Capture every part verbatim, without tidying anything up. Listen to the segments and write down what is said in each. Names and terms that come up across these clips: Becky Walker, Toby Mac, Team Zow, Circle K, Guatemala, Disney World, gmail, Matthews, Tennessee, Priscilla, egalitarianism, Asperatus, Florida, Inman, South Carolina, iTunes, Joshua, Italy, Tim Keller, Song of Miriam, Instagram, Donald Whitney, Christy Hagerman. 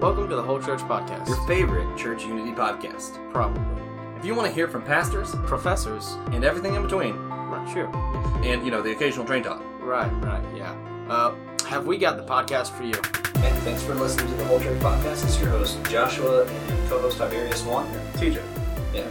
Welcome to the Whole Church Podcast, your favorite church unity podcast, probably. If you want to hear from pastors, professors, and everything in between, right, sure, and you know the occasional train talk, right, right, yeah. Uh, have we got the podcast for you? And thanks for listening to the Whole Church Podcast. It's your host Joshua and co-host Tiberius Wong. T J, yeah.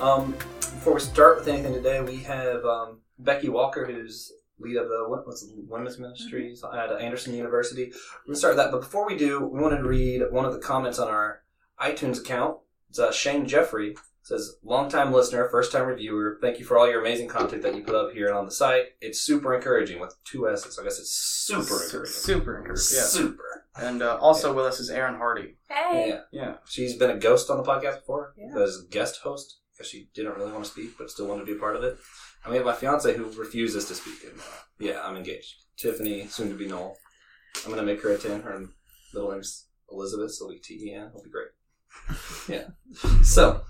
Um, before we start with anything today, we have um, Becky Walker, who's lead of the what's it, women's ministries mm-hmm. at Anderson University. We're going to start with that, but before we do, we wanted to read one of the comments on our iTunes account. It's uh, Shane Jeffrey. It says, long-time listener, first-time reviewer, thank you for all your amazing content that you put up here and on the site. It's super encouraging with two S's. I guess it's super S- encouraging. Super encouraging, yeah. Super. And uh, also yeah. with us is Erin Hardy. Hey. Yeah. yeah. She's been a ghost on the podcast before yeah. as guest host because she didn't really want to speak but still wanted to be a part of it. I mean, my fiance who refuses to speak. And, uh, yeah, I'm engaged. Tiffany, soon to be Noel. I'm going to make her attend. Her middle name's Elizabeth, so it'll be T E N. It'll be great. Yeah. So,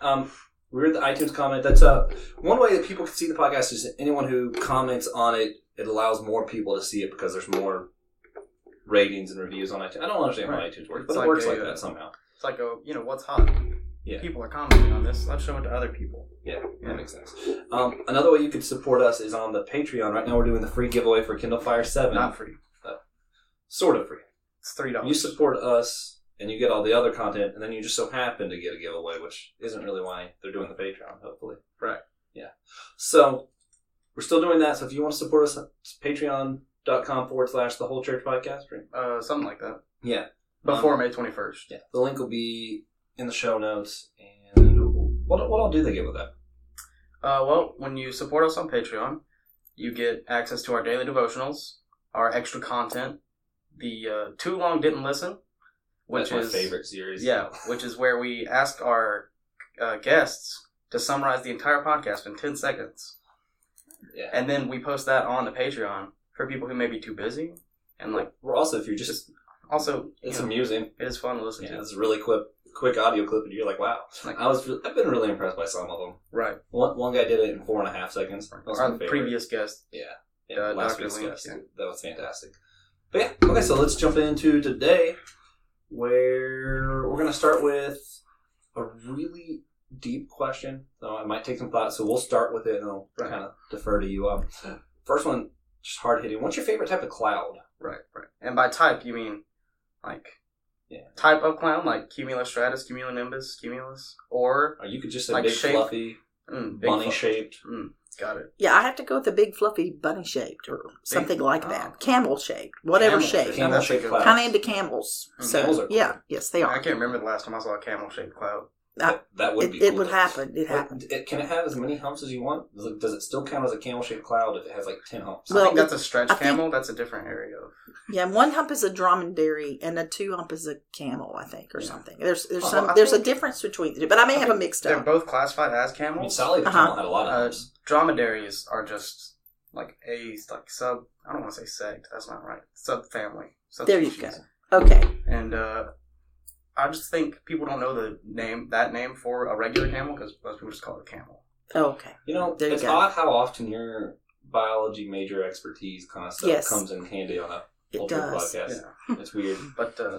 um, we read the iTunes comment. That's uh, one way that people can see the podcast is anyone who comments on it, it allows more people to see it because there's more ratings and reviews on iTunes. I don't understand how right. iTunes works, but it's it like works a, like that somehow. It's like, a, you know, what's hot? Yeah. People are commenting on this. Let's show it to other people. Yeah, yeah. That makes sense. Um, another way you could support us is on the Patreon. Right now we're doing the free giveaway for Kindle Fire seven. Not free. Uh, sort of free. It's three dollars. You support us, and you get all the other content, and then you just so happen to get a giveaway, which isn't really why they're doing the Patreon, hopefully. Right. Yeah. So we're still doing that. So if you want to support us, it's patreon.com forward slash the whole church podcast. Uh, something like that. Yeah. Before um, May twenty-first. Yeah. The link will be in the show notes, and what what all do they get with that? Uh, well, when you support us on Patreon, you get access to our daily devotionals, our extra content, the uh, Too Long Didn't Listen, which That's is my favorite series. Yeah, which is where we ask our uh, guests to summarize the entire podcast in ten seconds, yeah, and then we post that on the Patreon for people who may be too busy, and like we're also if you're just, just also it's know, amusing, it is fun to listen yeah, to. It's really quick. quick audio clip and you're like, wow. Like, I was, I've been really impressed by some of them. Right. One, one guy did it in four and a half seconds. Our previous guest. Yeah. yeah uh, last Doctor week's Link, guest. Yeah. That was fantastic. But yeah, okay, so let's jump into today where we're going to start with a really deep question. So I might take some thought, so we'll start with it and I'll right. kind of defer to you. Um, first one, just hard hitting. What's your favorite type of cloud? Right, right. And by type, you mean like... Yeah. Type of cloud, like cumulus stratus, cumulonimbus, cumulus, or... Or you could just say like big, shape, fluffy, mm, big bunny-shaped. Fluffy. Mm, got it. Yeah, I have to go with the big, fluffy, bunny-shaped, or something big, like oh. that. Camel-shaped, whatever camel, shape. Camel-shaped cloud. Kind of into camels. Mm-hmm. So, camels are cool. Yeah, yes, they are. I can't remember the last time I saw a camel-shaped cloud. I, that, that would it, be cool. It would happen. It happened. It, can it have as many humps as you want? Does it still count as a camel-shaped cloud if it has like ten humps? Well, I think it, that's a stretch I camel. Think, that's a different area. Of... Yeah, one hump is a dromedary, and a two hump is a camel, I think, or yeah. something. There's there's well, some I there's a difference between the two, but I may I have a mixed up. They're both classified as camels. I mean, Sally the uh-huh. camel had a lot of humps. Uh, dromedaries are just like a like sub. I don't want to say sect. That's not right. Subfamily. There you go. Okay. And. uh I just think people don't know the name that name for a regular camel because most people just call it a camel. Oh, okay. You know, there it's you odd how often your biology major expertise kind of stuff yes. comes in handy on a whole podcast. Yeah. It's weird. But uh,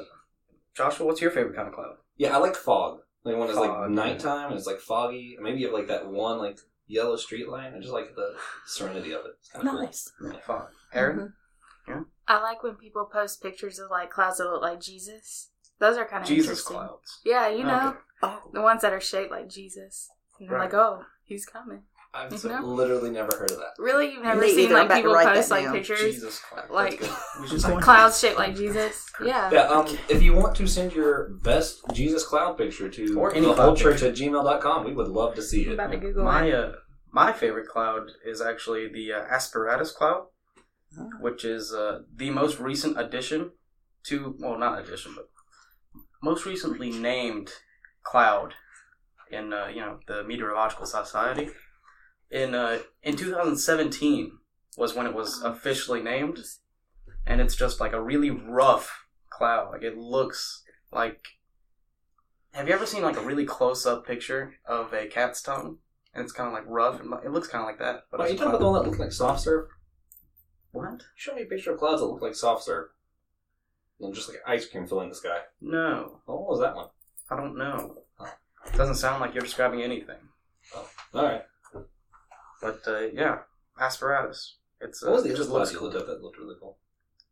Joshua, what's your favorite kind of cloud? Yeah, I like fog. Like when it's fog, like nighttime yeah. and it's like foggy. Maybe you have like that one like yellow street line. I just like the serenity of it. It's kind of nice. Cool. Yeah. Fog. Erin? Mm-hmm. Yeah. I like when people post pictures of like clouds that look like Jesus. Those are kind of Jesus interesting. Clouds. Yeah, you know. Okay. Oh. The ones that are shaped like Jesus. And they're right. like, oh, he's coming. I've you know? literally never heard of that. Really? You've never Me seen either. Like people post like pictures? Jesus clouds. Like clouds shaped like Jesus? Yeah. yeah um, if you want to send your best Jesus cloud picture to thewholechurch at gmail dot com, we would love to see it. I'm about to Google my, uh, my favorite cloud is actually the uh, Asperatus cloud, oh. which is uh, the most recent addition to, well, not addition, but most recently named cloud in uh, you know the Meteorological Society in uh, in two thousand seventeen was when it was officially named, and it's just like a really rough cloud. Like it looks like. Have you ever seen like a really close up picture of a cat's tongue? And it's kind of like rough, and it looks kind of like that. But are you talking about the one that looks like soft serve? What? Show me a picture of clouds that look like soft serve. And just like ice cream filling the sky. No. Well, what was that one? I don't know. Huh. It doesn't sound like you're describing anything. Oh, alright. But, uh, yeah. Asperatus. It's, what uh, was the other class you looked up that looked really cool?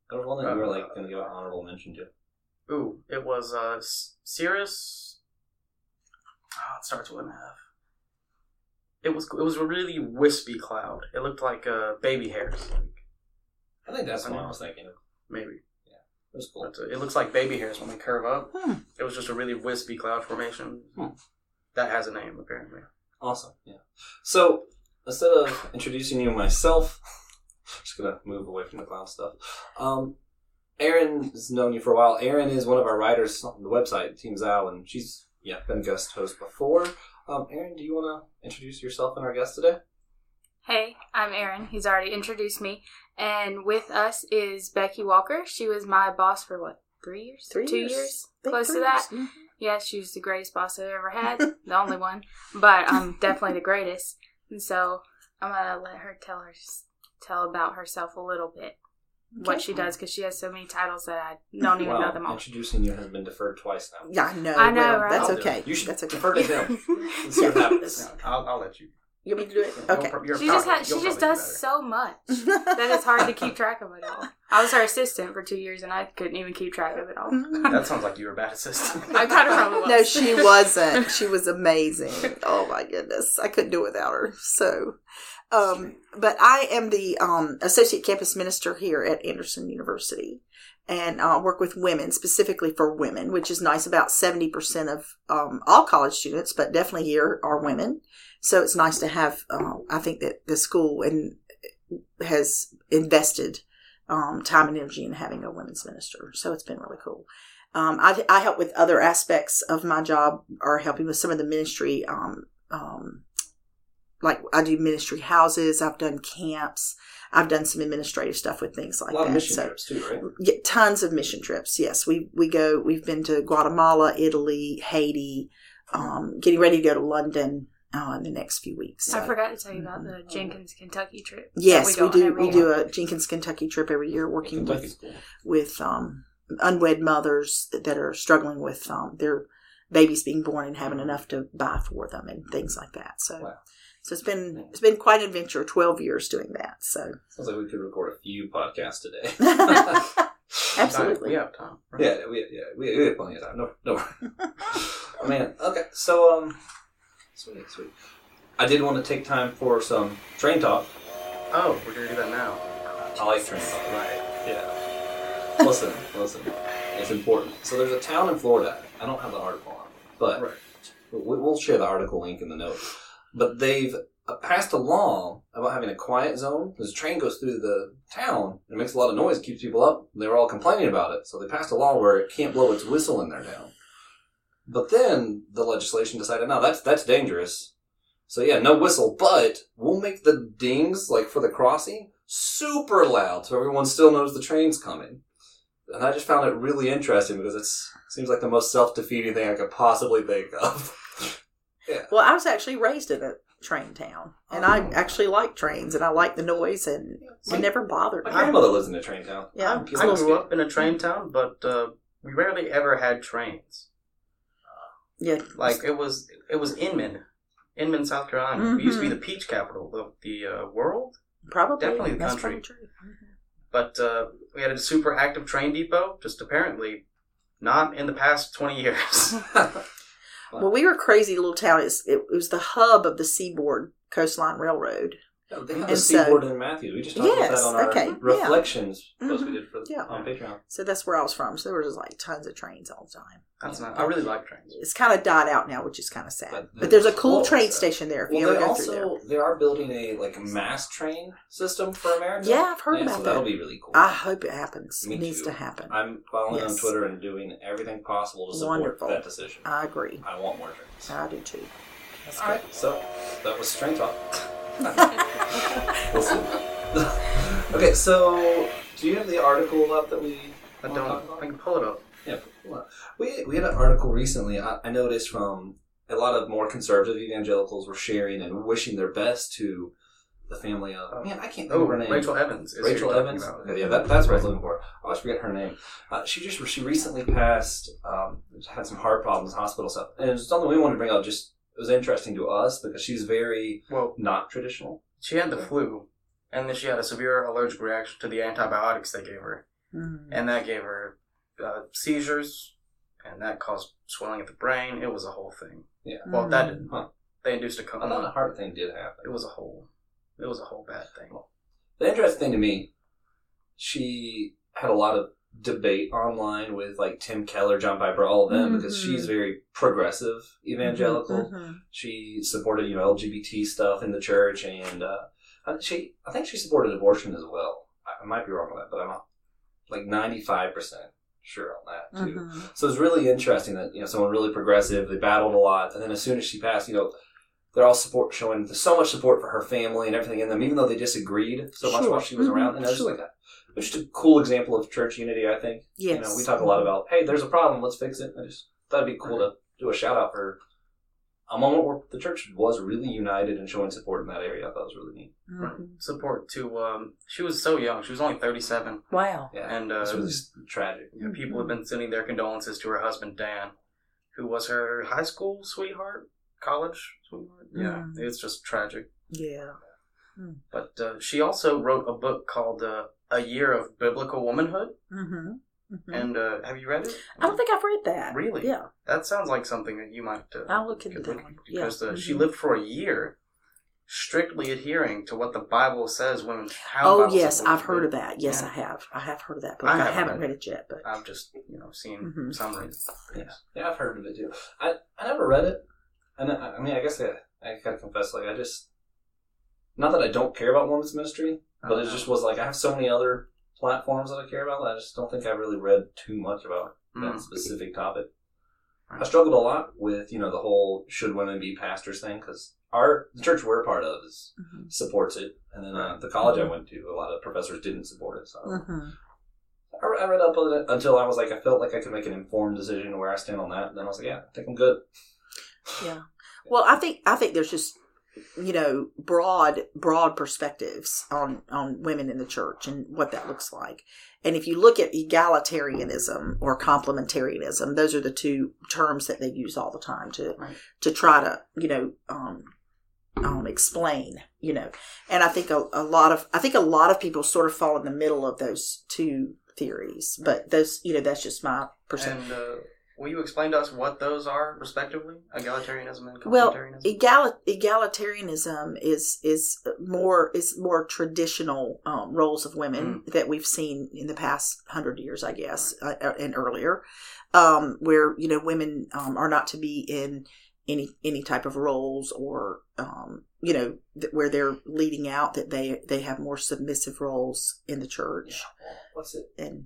There was one that uh, you were, like, going to give an honorable mention to. Ooh, it was, uh, Cirrus... Oh, it starts with an F. It was, it was a really wispy cloud. It looked like, uh, baby hairs. I think that's the one I was thinking of. Maybe. It was cool. It looks like baby hairs when they curve up. Hmm. It was just a really wispy cloud formation. Hmm. That has a name, apparently. Awesome, yeah. So, instead of introducing you myself, I'm just going to move away from the cloud stuff. Um, Erin has known you for a while. Erin is one of our writers on the website, Team Zow, and she's yeah been guest host before. Um, Erin, do you want to introduce yourself and our guest today? Hey, I'm Erin. He's already introduced me. And with us is Becky Walker. She was my boss for, what, three years? Three Two years? years? Close three to that? Years. Mm-hmm. Yeah, she was the greatest boss I've ever had. The only one. But I'm definitely the greatest. And so I'm going to let her tell her tell about herself a little bit. Okay. What she does, because she has so many titles that I don't even well, know them all. Introducing you has been deferred twice now. Yeah, I know. I know, well, right? That's I'll okay. You should that's okay. defer to them. Let's see what happens. I'll, I'll let you. You want me to do it? Okay. You're she just, ha- she just does do so much that it's hard to keep track of it all. I was her assistant for two years, and I couldn't even keep track of it all. That sounds like you were a bad assistant. I kind of probably was. No, she wasn't. She was amazing. Oh, my goodness. I couldn't do without her. So, um, but I am the um, associate campus minister here at Anderson University, and uh, work with women, specifically for women, which is nice. About seventy percent of um, all college students, but definitely here, are women. So it's nice to have, uh, I think that the school in, has invested um, time and energy in having a women's minister. So it's been really cool. Um, I, I help with other aspects of my job, or helping with some of the ministry. Um, um, like I do ministry houses. I've done camps. I've done some administrative stuff with things like that. A lot that. of mission so, trips too, right? Yeah, tons of mission trips. Yes, we we go. We've been to Guatemala, Italy, Haiti. Um, getting ready to go to London. Uh, in the next few weeks. So. I forgot to tell you about the Jenkins, Kentucky trip. Yes, we, we do. We year. do a Jenkins, Kentucky trip every year, working with cool. with um, unwed mothers that, that are struggling with um, their babies being born and having enough to buy for them and things like that. So, wow. so it's been it's been quite an adventure. Twelve years doing that. So sounds like we could record a few podcasts today. Absolutely. We have time. Right? Yeah, we yeah we, we have plenty of time. No, no. Oh man. Okay. So um. Sweet, sweet. I did want to take time for some train talk. Oh, we're going to do that now. I like train talk. Right. Yeah. Listen, listen. It's important. So there's a town in Florida. I don't have the article on it, but right. we'll share the article link in the notes. But they've passed a law about having a quiet zone. This train goes through the town, and it makes a lot of noise, keeps people up. They were all complaining about it. So they passed a law where it can't blow its whistle in their town. But then the legislation decided, no, that's that's dangerous. So yeah, no whistle, but we'll make the dings, like for the crossing, super loud so everyone still knows the train's coming. And I just found it really interesting because it's, it seems like the most self-defeating thing I could possibly think of. Yeah. Well, I was actually raised in a train town, and oh. I actually like trains, and I like the noise, and it never bothered me. My grandmother lives in a train town. Yeah, I grew up in a train town, but uh, we rarely ever had trains. Yeah, like it was it was Inman, Inman, South Carolina. Mm-hmm. We used to be the peach capital of the uh, world, probably definitely the That's country. True. Mm-hmm. But uh, we had a super active train depot, just apparently not in the past twenty years. Well, we were a crazy little town. It's, it was the hub of the Seaboard Coastline Railroad. Oh, they have the so, Seaboard in Matthews. We just talked yes, about that on okay, our reflections yeah. mm-hmm. we did for the, yeah. on Patreon. So that's where I was from. So there were just like tons of trains all the time. That's yeah. not. I really like trains. It's kind of died out now, which is kind of sad. But, but there's a cool well, train so. station there if well, you ever go also, through there. They are building a like mass train system for America. Yeah, I've heard and about so that. That'll be really cool. I hope it happens. Me it needs too. to happen. I'm following yes. on Twitter and doing everything possible to support Wonderful. that decision. I agree. I want more trains. I do too. That's all good. Right. So that was Train Talk. We'll see. Okay, so do you have the article up that we? I don't. I can pull it up. Yeah, pull it up. We we had an article recently. I, I noticed from a lot of more conservative evangelicals were sharing and wishing their best to the family of... Uh, man, I can't think oh, of her name. Rachel Evans. Is Rachel Evans? Okay, yeah, that, that's what I was looking for. Oh, I forget her name. Uh, she just she recently passed, um, had some heart problems, hospital stuff. And it's something we wanted to bring up. Just it was interesting to us because she's very well, not traditional. She had the flu, and then she had a severe allergic reaction to the antibiotics they gave her. Mm-hmm. And that gave her uh, seizures, and that caused swelling of the brain. It was a whole thing. Yeah. Mm-hmm. Well, that didn't. Huh. They induced a coma. I thought the heart thing did happen. It was a whole... It was a whole bad thing. The interesting thing to me, she had a lot of debate online with like Tim Keller, John Piper, all of them, mm-hmm. because she's very progressive evangelical. Mm-hmm. She supported, you know, L G B T stuff in the church, and uh, she, I think she supported abortion as well. I, I might be wrong on that, but I'm like ninety-five percent sure on that too. Mm-hmm. So it's really interesting that, you know, someone really progressive, they battled a lot, and then as soon as she passed, you know, they're all support showing so much support for her family and everything in them, even though they disagreed so sure. much while she was mm-hmm. around. And that's sure. just like a, just a cool example of church unity, I think. Yes. You know, we talk a lot about, hey, there's a problem, let's fix it. I just thought it'd be cool to do a shout out for her. A moment where the church was really united and showing support in that area. I thought it was really neat. Mm-hmm. Right. Support to, um, she was so young. She was only thirty-seven. Wow. Yeah. And uh, it was tragic. You know, mm-hmm. people have been sending their condolences to her husband, Dan, who was her high school sweetheart. College, yeah, mm. it's just tragic. Yeah, mm. but uh, she also wrote a book called uh, "A Year of Biblical Womanhood." Mm-hmm. Mm-hmm. And uh, have you read it? I don't think I've read that. Really? Yeah. That sounds like something that you might. Uh, I'll look into that one because yeah. uh, mm-hmm. she lived for a year, strictly adhering to what the Bible says women. How oh Bible yes, I've heard did. Of that. Yes, yeah. I have. I have heard of that book. I, I haven't, haven't read it yet, but I've just you know seen mm-hmm. summaries. Yeah. yeah, I've heard of it too. I I never read it. And I, I mean, I guess I, I gotta confess, like, I just, not that I don't care about women's ministry, but it just was like, I have so many other platforms that I care about, that I just don't think I really read too much about mm. that specific topic. I struggled a lot with, you know, the whole should women be pastors thing, because our, the church we're a part of is, mm-hmm. supports it, and then uh, the college mm-hmm. I went to, a lot of professors didn't support it, so. Mm-hmm. I read up on it until I was like, I felt like I could make an informed decision where I stand on that, and then I was like, yeah, I think I'm good. Yeah. Well, I think I think there's just, you know, broad broad perspectives on, on women in the church and what that looks like. And if you look at egalitarianism or complementarianism, those are the two terms that they use all the time to right. to try to, you know, um, um, explain, you know. And I think a, a lot of I think a lot of people sort of fall in the middle of those two theories. But those, you know, that's just my perspective. And, uh... will you explain to us what those are, respectively? Egalitarianism and complementarianism? Well, egal- egalitarianism is is more is more traditional um, roles of women mm. that we've seen in the past hundred years, I guess, right. uh, and earlier, um, where you know women um, are not to be in any any type of roles or um, you know th- where they're leading out that they they have more submissive roles in the church. Yeah. What's it? And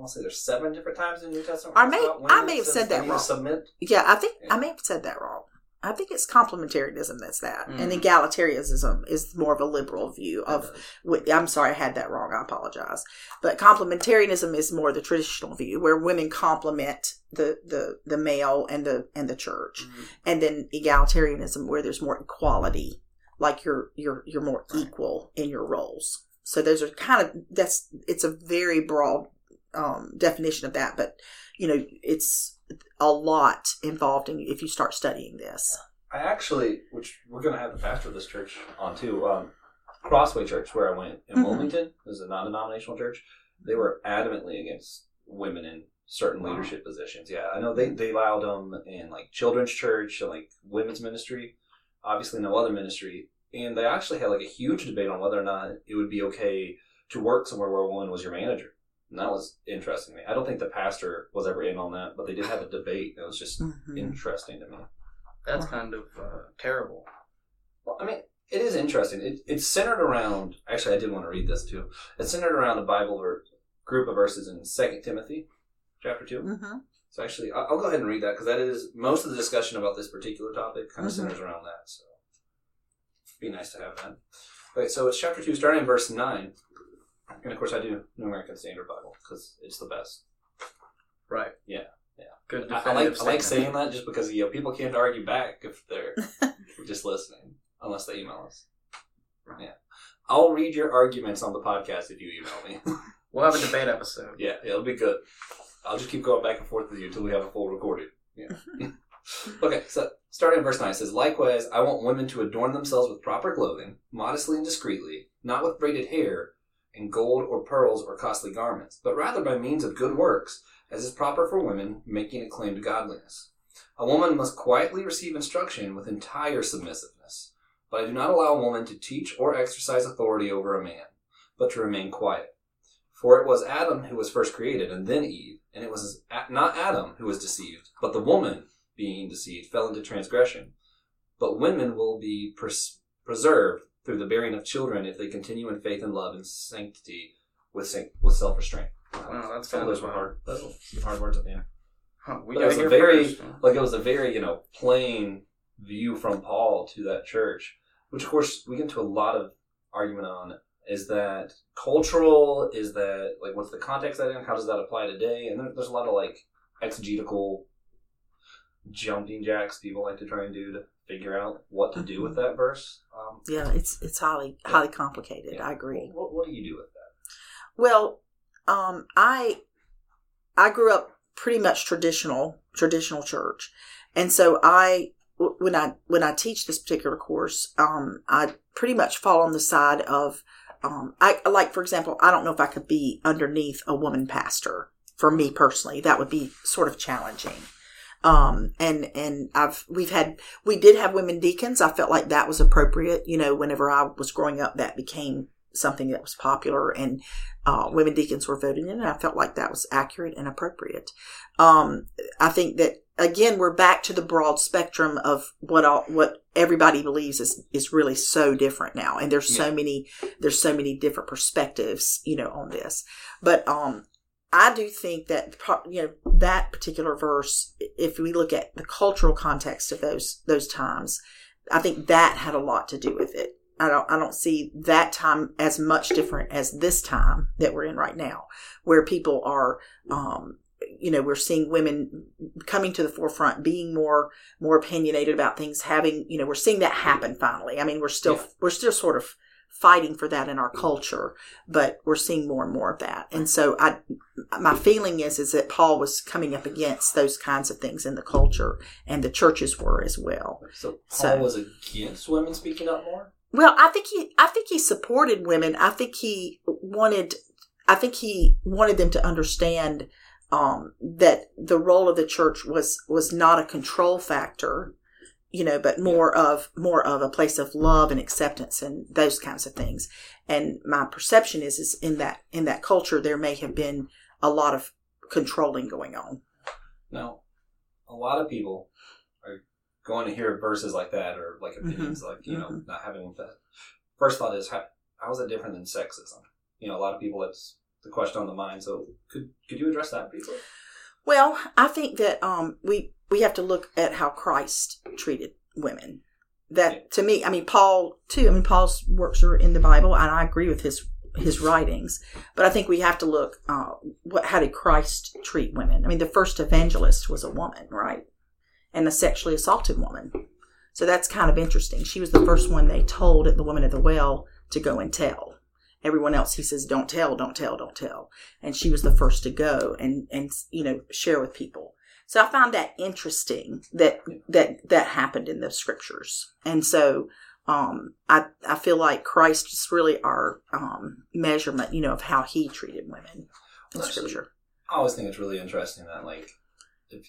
I'll say there's seven different times in the New Testament. I may, I may have said that wrong. Submit. Yeah, I think yeah. I may have said that wrong. I think it's complementarianism that's that, mm. and egalitarianism is more of a liberal view of. Mm. I'm sorry, I had that wrong. I apologize. But complementarianism is more the traditional view where women complement the, the, the male and the and the church, mm. and then egalitarianism where there's more equality, like you're you're you're more right. equal in your roles. So those are kind of that's it's a very broad. Um, definition of that, but you know it's a lot involved in if you start studying this. I actually, which we're going to have the pastor of this church on too, um, Crossway Church, where I went in mm-hmm. Wilmington, is a non-denominational church. They were adamantly against women in certain wow. leadership positions. Yeah, I know they they allowed them in like children's church and like women's ministry. Obviously, no other ministry, and they actually had like a huge debate on whether or not it would be okay to work somewhere where a woman was your manager. And that was interesting to me. I don't think the pastor was ever in on that, but they did have a debate that was just mm-hmm. interesting to me. That's kind of uh, terrible. Well, I mean, it is interesting. It, it's centered around, actually, I did want to read this too. It's centered around a Bible ver- group of verses in Second Timothy, chapter two. Mm-hmm. So actually, I'll, I'll go ahead and read that because that is most of the discussion about this particular topic kind of mm-hmm. centers around that. So it'd be nice to have that. Okay, so it's chapter two, starting in verse nine. And of course, I do New American Standard Bible because it's the best. Right. Yeah. Yeah. Good. I, I like I like saying that just because you know people can't argue back if they're just listening unless they email us. Yeah. I'll read your arguments on the podcast if you email me. We'll have a debate episode. Yeah, yeah, it'll be good. I'll just keep going back and forth with you until we have a full recording. Yeah. Okay, so starting in verse nine, it says, "Likewise, I want women to adorn themselves with proper clothing, modestly and discreetly, not with braided hair and gold or pearls or costly garments, but rather by means of good works, as is proper for women, making a claim to godliness. A woman must quietly receive instruction with entire submissiveness. But I do not allow a woman to teach or exercise authority over a man, but to remain quiet. For it was Adam who was first created, and then Eve. And it was not Adam who was deceived, but the woman, being deceived, fell into transgression. But women will be pres- preserved through the bearing of children if they continue in faith and love and sanctity with san- with self-restraint." Wow, that's kind of those were hard. Those were hard words at the end. Huh, we it was a very first. like it was a very you know plain view from Paul to that church, which of course we get into a lot of argument on. Is that cultural? Is that like what's the context that in? How does that apply today? And there, there's a lot of like exegetical jumping jacks people like to try and do to figure out what to do with that verse. Um, yeah, it's it's highly yeah. highly complicated. Yeah. I agree. What, what do you do with that? Well, um, I I grew up pretty much traditional traditional church, and so I when I when I teach this particular course, um, I pretty much fall on the side of Um, I like, for example, I don't know if I could be underneath a woman pastor. For me personally, that would be sort of challenging. Um, and, and I've, we've had, we did have women deacons. I felt like that was appropriate. You know, whenever I was growing up, that became something that was popular, and uh, women deacons were voted in. And I felt like that was accurate and appropriate. Um, I think that, again, we're back to the broad spectrum of what all, what everybody believes is, is really so different now. And there's yeah. so many, there's so many different perspectives, you know, on this. But, um, I do think that, you know, that particular verse, if we look at the cultural context of those, those times, I think that had a lot to do with it. I don't, I don't see that time as much different as this time that we're in right now, where people are, um, you know, we're seeing women coming to the forefront, being more, more opinionated about things, having, you know, we're seeing that happen finally. I mean, we're still, yeah. we're still sort of fighting for that in our culture, but we're seeing more and more of that. And so I, my feeling is, is that Paul was coming up against those kinds of things in the culture, and the churches were as well. So Paul so, was against women speaking up more? Well, I think he, I think he supported women. I think he wanted, I think he wanted them to understand Um, that the role of the church was, was not a control factor, you know, but more of, more of a place of love and acceptance and those kinds of things. And my perception is, is in that, in that culture, there may have been a lot of controlling going on. Now, a lot of people are going to hear verses like that, or like opinions, mm-hmm. like, you mm-hmm. know, not having that. First thought is, how, how is it different than sexism? You know, a lot of people that's, the question on the mind. So could could you address that briefly? Well, I think that um, we, we have to look at how Christ treated women. That yeah. to me, I mean, Paul too, I mean, Paul's works are in the Bible, and I agree with his, his writings, but I think we have to look, uh, what, how did Christ treat women? I mean, the first evangelist was a woman, right? And a sexually assaulted woman. So that's kind of interesting. She was the first one they told at the woman at the well to go and tell. Everyone else, he says, don't tell, don't tell, don't tell. And she was the first to go and, and, you know, share with people. So I found that interesting that, that, that happened in the scriptures. And so, um, I, I feel like Christ is really our, um, measurement, you know, of how he treated women in Actually, scripture. I always think it's really interesting that, like, if,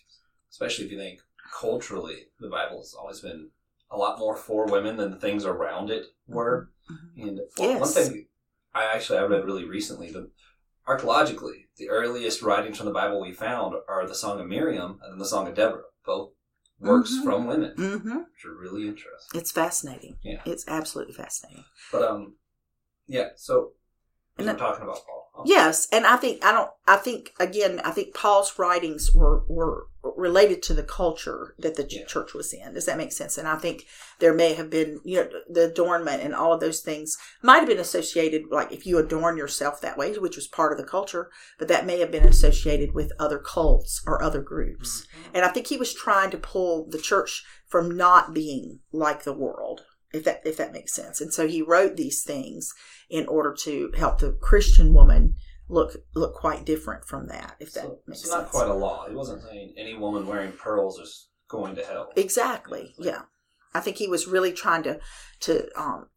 especially if you think culturally, the Bible has always been a lot more for women than the things around it were. Mm-hmm. And yes. one thing, I actually, I read really recently, the, archaeologically, the earliest writings from the Bible we found are the Song of Miriam and the Song of Deborah, both works mm-hmm. from women, mm-hmm. which are really interesting. It's fascinating. Yeah. It's absolutely fascinating. But, um, yeah, so we're that, talking about Paul. Um, yes, and I think, I don't, I think, again, I think Paul's writings were, were related to the culture that the yeah. church was in. Does that make sense? And I think there may have been, you know, the adornment and all of those things might have been associated, like if you adorn yourself that way, which was part of the culture, but that may have been associated with other cults or other groups. Mm-hmm. And I think he was trying to pull the church from not being like the world if that if that makes sense. And so he wrote these things in order to help the Christian woman look look quite different from that, if that so, makes sense. It's not quite a law. He wasn't saying any woman wearing pearls is going to hell. Exactly, yeah. yeah. I think he was really trying to, to um,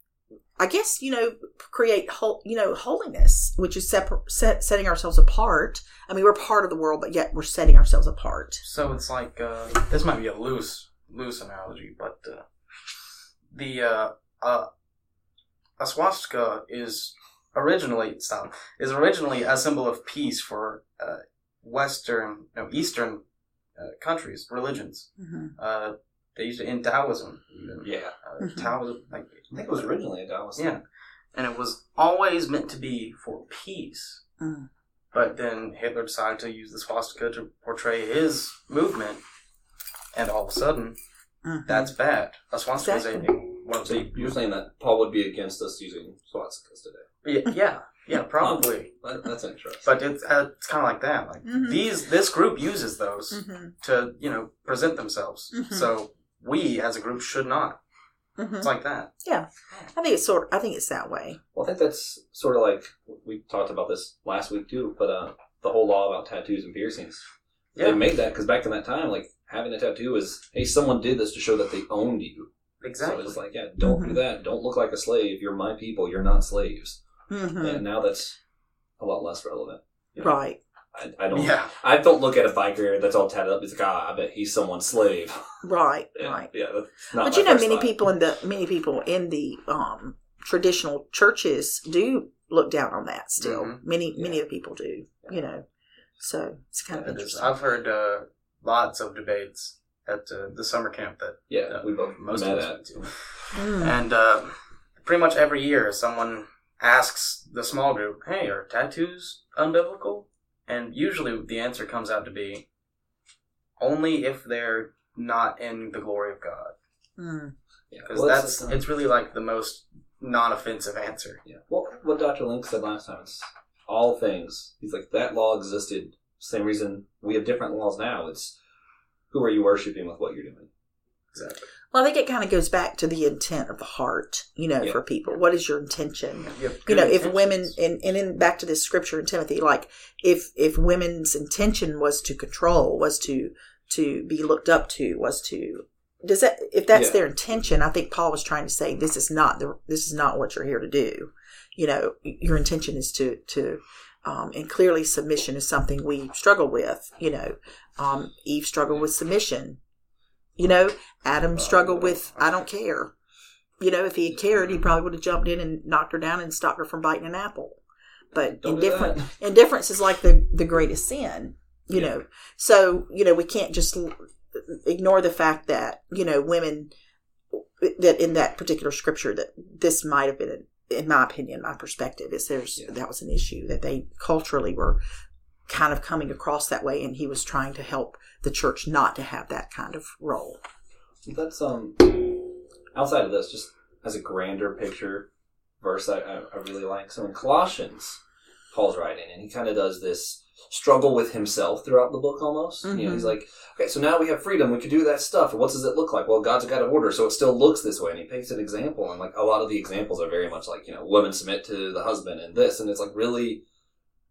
I guess, you know, create, whole, you know, holiness, which is separ- set, setting ourselves apart. I mean, we're part of the world, but yet we're setting ourselves apart. So it's like, uh, this might be a loose, loose analogy, but uh, the uh, uh, a swastika is... Originally, stop, is originally a symbol of peace for uh, Western, no, Eastern uh, countries, religions. Mm-hmm. Uh, they used it in Taoism. Even. Yeah. Uh, mm-hmm. Taoism, like, I think it was originally a Taoism. Yeah. And it was always meant to be for peace. Mm. But then Hitler decided to use the swastika to portray his movement, and all of a sudden, mm-hmm. that's bad. A swastika is exactly. a one of the. So you're saying that Paul would be against us using swastikas today? Yeah, yeah, yeah, probably. Um, that's interesting. But it's uh, it's kind of like that. Like mm-hmm. these, this group uses those mm-hmm. to you know present themselves. Mm-hmm. So we as a group should not. Mm-hmm. It's like that. Yeah, I think it's sort. Of, I think it's that way. Well, I think that's sort of like we talked about this last week too. But uh, the whole law about tattoos and piercings. Yeah. They made that because back in that time, like having a tattoo was hey, someone did this to show that they owned you. Exactly. So it's like yeah, don't mm-hmm. do that. Don't look like a slave. You're my people. You're not slaves. Mm-hmm. And now that's a lot less relevant, you know? Right? I, I don't. Yeah. I don't look at a biker that's all tatted up. It's like, ah, I bet he's someone's slave. Right. And, right. Yeah. That's not but you know, many thought. people in the many people in the um, traditional churches do look down on that. Still, mm-hmm. many yeah. many of the people do. Yeah. You know, so it's kind yeah, of interesting. I've heard uh, lots of debates at uh, the summer camp that yeah uh, we both most met at, mm. and uh, pretty much every year someone. Asks the small group, hey, are tattoos unbiblical? And usually the answer comes out to be, only if they're not in the glory of God. Mm. Yeah, because well, that's, that's it's really like the most non-offensive answer. Yeah. Well, what Doctor Link said last time, it's all things. He's like, that law existed. Same reason we have different laws now. It's who are you worshiping with what you're doing. Exactly. Well, I think it kind of goes back to the intent of the heart, you know, yep. for people. What is your intention? Yep. You know, if women, and, and then back to this scripture in Timothy, like if, if women's intention was to control, was to, to be looked up to, was to, does that, if that's yeah. their intention, I think Paul was trying to say, this is not the, this is not what you're here to do. You know, your intention is to, to, um, and clearly submission is something we struggle with, you know, um, Eve struggled with submission. You know, Adam struggled with, I don't care. You know, if he had cared, he probably would have jumped in and knocked her down and stopped her from biting an apple. But indifference, indifference is like the, the greatest sin, you yeah. know. So, you know, we can't just ignore the fact that, you know, women, that in that particular scripture, that this might have been, in my opinion, my perspective, is there's yeah. that was an issue that they culturally were kind of coming across that way, and he was trying to help the church not to have that kind of role. That's um outside of this, just as a grander picture verse I, I really like. So in Colossians, Paul's writing, and he kind of does this struggle with himself throughout the book almost. Mm-hmm. You know, he's like, okay, so now we have freedom, we can do that stuff, and what does it look like? Well, God's got an order, so it still looks this way, and he paints an example, and like a lot of the examples are very much like, you know, women submit to the husband and this, and it's like really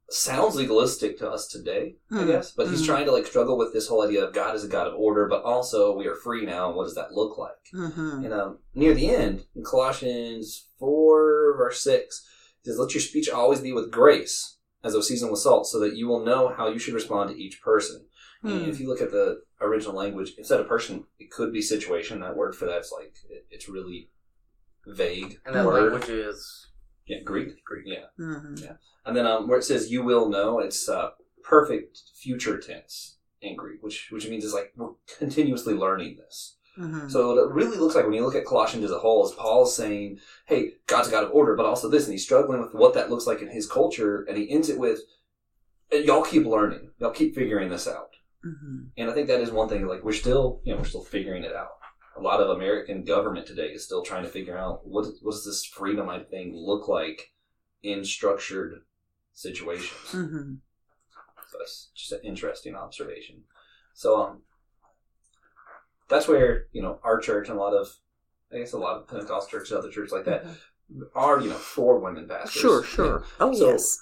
sounds legalistic to us today, I guess, but he's mm-hmm. trying to like struggle with this whole idea of God is a God of order, but also we are free now, and what does that look like? Mm-hmm. And um, near the end, in Colossians four, verse six, it says, let your speech always be with grace, as though seasoned with salt, so that you will know how you should respond to each person. Mm. And if you look at the original language, instead of person, it could be situation. That word for that's like, it, it's really vague. And that word. Language is... Yeah, Greek. Greek, yeah. Mm-hmm. yeah. And then um, where it says, you will know, it's uh, perfect future tense in Greek, which which means it's like we're continuously learning this. Mm-hmm. So it really looks like when you look at Colossians as a whole, is Paul saying, hey, God's a God of order, but also this. And he's struggling with what that looks like in his culture. And he ends it with, y'all keep learning. Y'all keep figuring this out. Mm-hmm. And I think that is one thing, like we're still, you know, we're still figuring it out. A lot of American government today is still trying to figure out what does this freedom I think look like in structured situations. Mm-hmm. So that's just an interesting observation. So um, that's where, you know, our church and a lot of I guess a lot of Pentecost churches, other churches like that, are, you know, for women pastors. Sure, sure. Yeah. Oh, so, yes.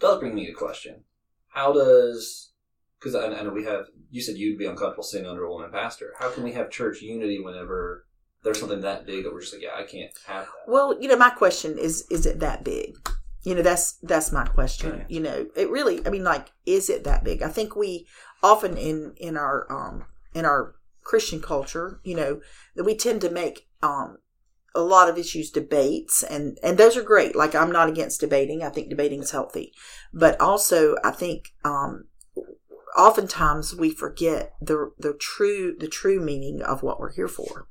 Does bring me to question. How does, because I, I know we have, you said you'd be uncomfortable sitting under a woman pastor. How can we have church unity whenever there's something that big that we're just like, yeah, I can't have that? Well, you know, my question is, is it that big? You know, that's that's my question. Okay. You know, it really, I mean, like, is it that big? I think we often in, in our, um, in our Christian culture, you know, that we tend to make um, a lot of issues debates, and, and those are great. Like, I'm not against debating. I think debating is healthy. But also, I think um, oftentimes we forget the the true the true meaning of what we're here for,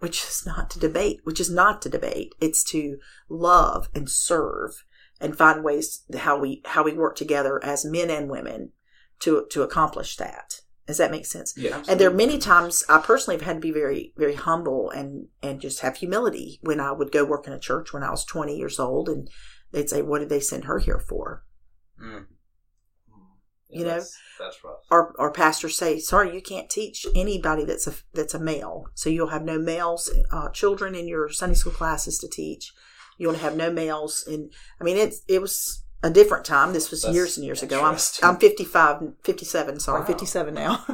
which is not to debate, which is not to debate. It's to love and serve and find ways how we how we work together as men and women to to accomplish that. Does that make sense? Yeah. Absolutely. And there are many times I personally have had to be very, very humble and, and just have humility when I would go work in a church when I was twenty years old, and they'd say, "What did they send her here for?" Mm. You yeah, know, that's, that's rough. Our our pastors say, "Sorry, you can't teach anybody that's a that's a male. So you'll have no males uh, children in your Sunday school classes to teach. You'll have no males." And I mean, it it was. A different time. This was That's years and years ago. I'm I'm fifty-five, fifty-seven. Sorry, wow. fifty-seven now.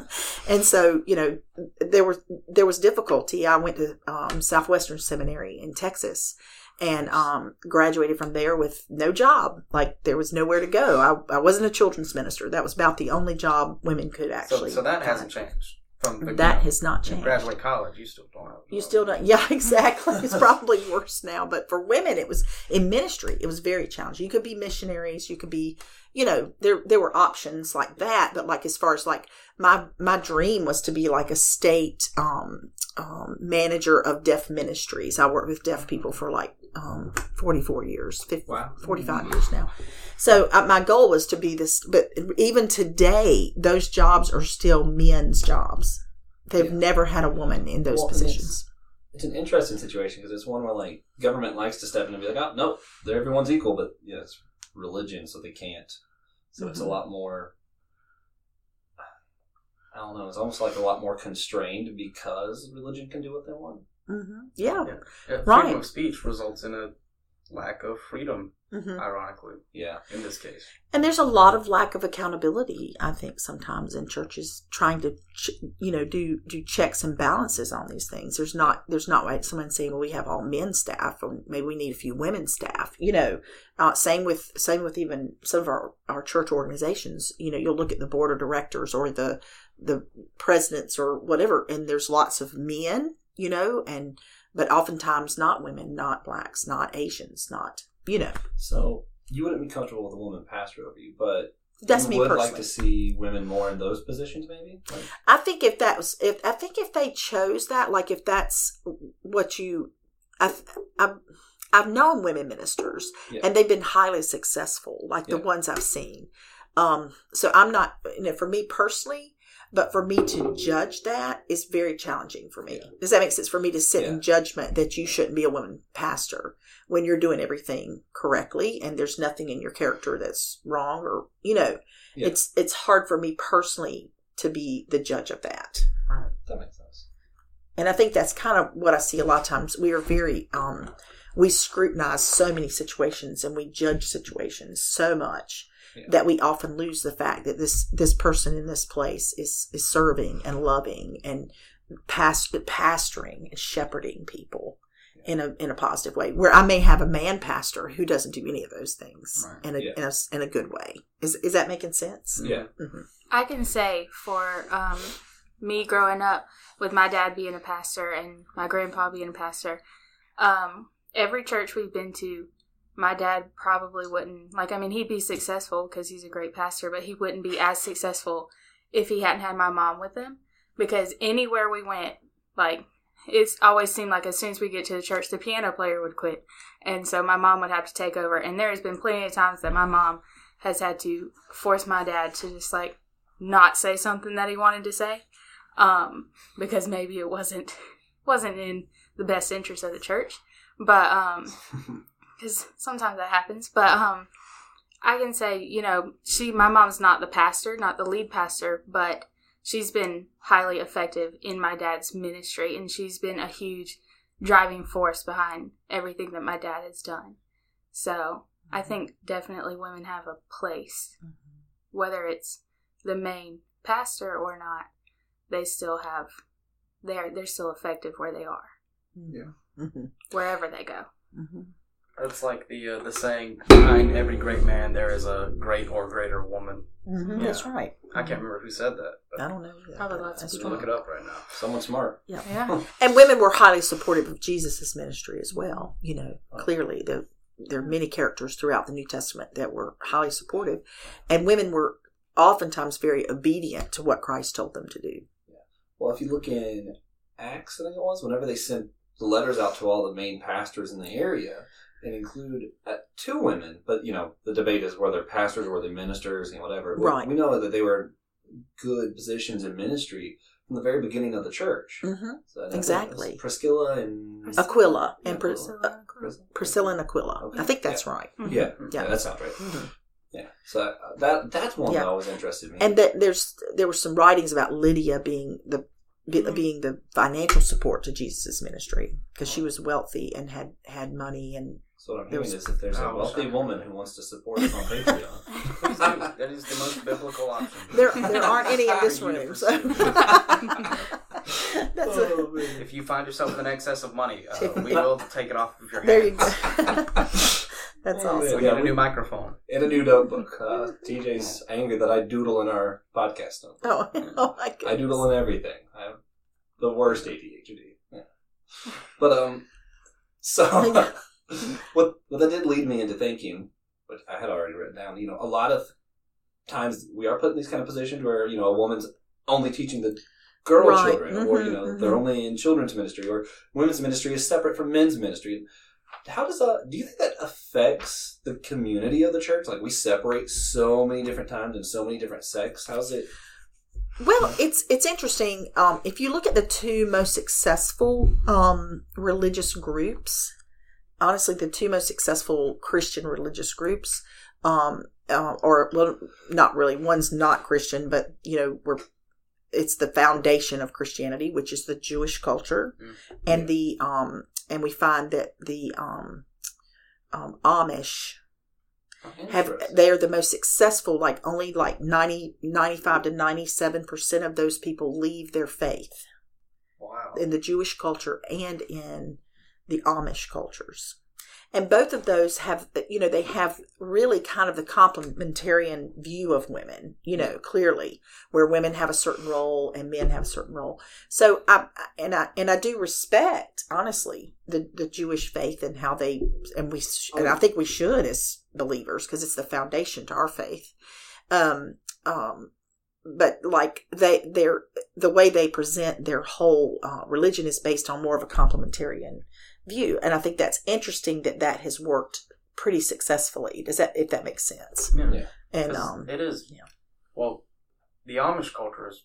And so, you know, there was there was difficulty. I went to um, Southwestern Seminary in Texas, and um, graduated from there with no job. Like, there was nowhere to go. I I wasn't a children's minister. That was about the only job women could actually. So, so that hasn't uh, changed. From the, that you know, has not changed. Graduate college, you still don't have. You still don't. Yeah, exactly. It's probably worse now. But for women, it was in ministry. It was very challenging. You could be missionaries. You could be, you know, there there were options like that. But like as far as like my my dream was to be like a state um, um, manager of deaf ministries. I worked with deaf people for like um, forty-four years, fifty, wow. forty-five years now. So uh, my goal was to be this, but even today, those jobs are still men's jobs. They've yeah. never had a woman in those well, positions. It's, it's an interesting situation because it's one where like government likes to step in and be like, oh, no, they're, everyone's equal, but yeah, it's religion, so they can't. So mm-hmm. it's a lot more, I don't know, it's almost like a lot more constrained because religion can do what they want. Mm-hmm. Yeah. yeah. yeah. Right. Freedom of speech results in a lack of freedom. Mm-hmm. Ironically, yeah, in this case. And there's a lot of lack of accountability, I think, sometimes in churches trying to, ch- you know, do, do checks and balances on these things. There's not, there's not like someone saying, well, we have all men staff, or maybe we need a few women staff, you know, uh, same with, same with even some of our, our church organizations. You know, you'll look at the board of directors or the, the presidents or whatever, and there's lots of men, you know, and, but oftentimes not women, not blacks, not Asians, not, you know. So you wouldn't be comfortable with a woman pastor over you, but that's you me would personally. Like to see women more in those positions, maybe. Like, I think if that was, if I think if they chose that, like if that's what you, I've I've, I've known women ministers, yeah. and they've been highly successful, like yeah. the ones I've seen. Um, so I'm not, you know, for me personally. But for me to judge that is very challenging for me. Yeah. Does that make sense? For me to sit yeah. in judgment that you shouldn't be a woman pastor when you're doing everything correctly and there's nothing in your character that's wrong or, you know, yeah. it's it's hard for me personally to be the judge of that. Right. That makes sense. And I think that's kind of what I see a lot of times. We are very, um, we scrutinize so many situations and we judge situations so much. Yeah. That we often lose the fact that this, this person in this place is, is serving and loving and past, pastoring and shepherding people yeah. in a in a positive way. Where I may have a man pastor who doesn't do any of those things right. in, a, yeah. in a in a good way. Is is that making sense? Yeah, mm-hmm. I can say for um, me growing up with my dad being a pastor and my grandpa being a pastor, um, every church we've been to. My dad probably wouldn't, like, I mean, he'd be successful because he's a great pastor, but he wouldn't be as successful if he hadn't had my mom with him. Because anywhere we went, like, it's always seemed like as soon as we get to the church, the piano player would quit. And so my mom would have to take over. And there has been plenty of times that my mom has had to force my dad to just, like, not say something that he wanted to say. Um, because maybe it wasn't, wasn't in the best interest of the church. But, um... because sometimes that happens, but um, I can say, you know, she, my mom's not the pastor, not the lead pastor, but she's been highly effective in my dad's ministry, and she's been a huge driving force behind everything that my dad has done. So mm-hmm. I think definitely women have a place. Mm-hmm. Whether it's the main pastor or not, they still have, they're, they're still effective where they are. Yeah. Mm-hmm. Wherever they go. Mm-hmm. It's like the uh, the saying, behind every great man there is a great or greater woman. Mm-hmm, yeah. That's right. I can't remember who said that. I don't know. Probably lots of people. Look it up right now. Someone smart. Yeah. yeah. And women were highly supportive of Jesus' ministry as well. You know, clearly the, there are many characters throughout the New Testament that were highly supportive. And women were oftentimes very obedient to what Christ told them to do. Yeah. Well, if you look in Acts, I think it was, whenever they sent the letters out to all the main pastors in the area, and include uh, two women, but, you know, the debate is whether pastors or the ministers and whatever. But right. We know that they were good positions in ministry from the very beginning of the church. Mm-hmm. So exactly. Priscilla and... Priscilla. Aquila. And Priscilla. Priscilla, uh, Priscilla. Priscilla and Aquila. Okay. I think that's yeah. right. Mm-hmm. Yeah. yeah. Yeah, that sounds right. Mm-hmm. Yeah. So uh, that that's one yeah. that always interested me. And that there's there were some writings about Lydia being the... being the financial support to Jesus' ministry because she was wealthy and had, had money. And so what I'm hearing is if there's a wealthy woman who wants to support us on Patreon, that is the most biblical option. There there aren't any in this room. So. That's well, a, if you find yourself in excess of money, uh, we will take it off of your hands. There you go. That's oh, awesome. We got yeah, a new microphone. And a new notebook. Uh, T J's angry that I doodle in our podcast notebook. Oh, oh my goodness. I doodle in everything. I'm the worst A D H D. Yeah. But, um, so, what, what that did lead me into thinking, which I had already written down, you know, a lot of times we are put in these kind of positions where, you know, a woman's only teaching the girl right. children, mm-hmm, or, you know, mm-hmm. they're only in children's ministry, or women's ministry is separate from men's ministry. How does that, do you think that affects the community of the church? Like, we separate so many different times and so many different sects. How's it? Well, it's it's interesting. Um, if you look at the two most successful um, religious groups, honestly, the two most successful Christian religious groups, um, uh, or well, not really, one's not Christian, but, you know, we're, it's the foundation of Christianity, which is the Jewish culture, mm-hmm. and the um, and we find that the um, um, Amish have they are the most successful. Like only like ninety, ninety-five to ninety-seven percent of those people leave their faith. Wow! In the Jewish culture and in the Amish cultures, and both of those have you know they have really kind of the complementarian view of women. You know, clearly where women have a certain role and men have a certain role. So I and I and I do respect honestly the, the Jewish faith and how they and we and I think we should as believers because it's the foundation to our faith. Um, um, but like they they're the way they present their whole uh, religion is based on more of a complementarian view, and I think that's interesting that that has worked pretty successfully. Does that if that makes sense? Yeah, yeah. And um, it is. Yeah. Well, the Amish culture is